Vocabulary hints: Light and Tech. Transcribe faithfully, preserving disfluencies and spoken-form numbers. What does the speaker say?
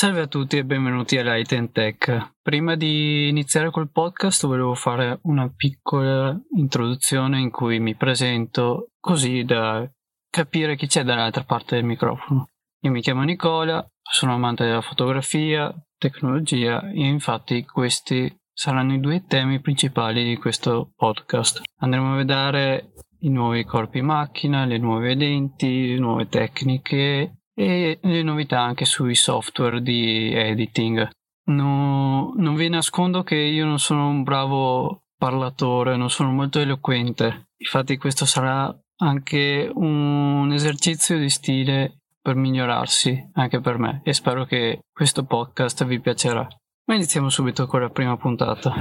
Salve a tutti e benvenuti a Light and Tech. Prima di iniziare col podcast volevo fare una piccola introduzione in cui mi presento, così da capire chi c'è dall'altra parte del microfono. Io mi chiamo Nicola, sono amante della fotografia, tecnologia e infatti questi saranno i due temi principali di questo podcast. Andremo a vedere i nuovi corpi macchina, le nuove lenti, le nuove tecniche e le novità anche sui software di editing. No, non vi nascondo che io non sono un bravo parlatore, non sono molto eloquente. Infatti questo sarà anche un esercizio di stile per migliorarsi, anche per me, e spero che questo podcast vi piacerà. Ma iniziamo subito con la prima puntata.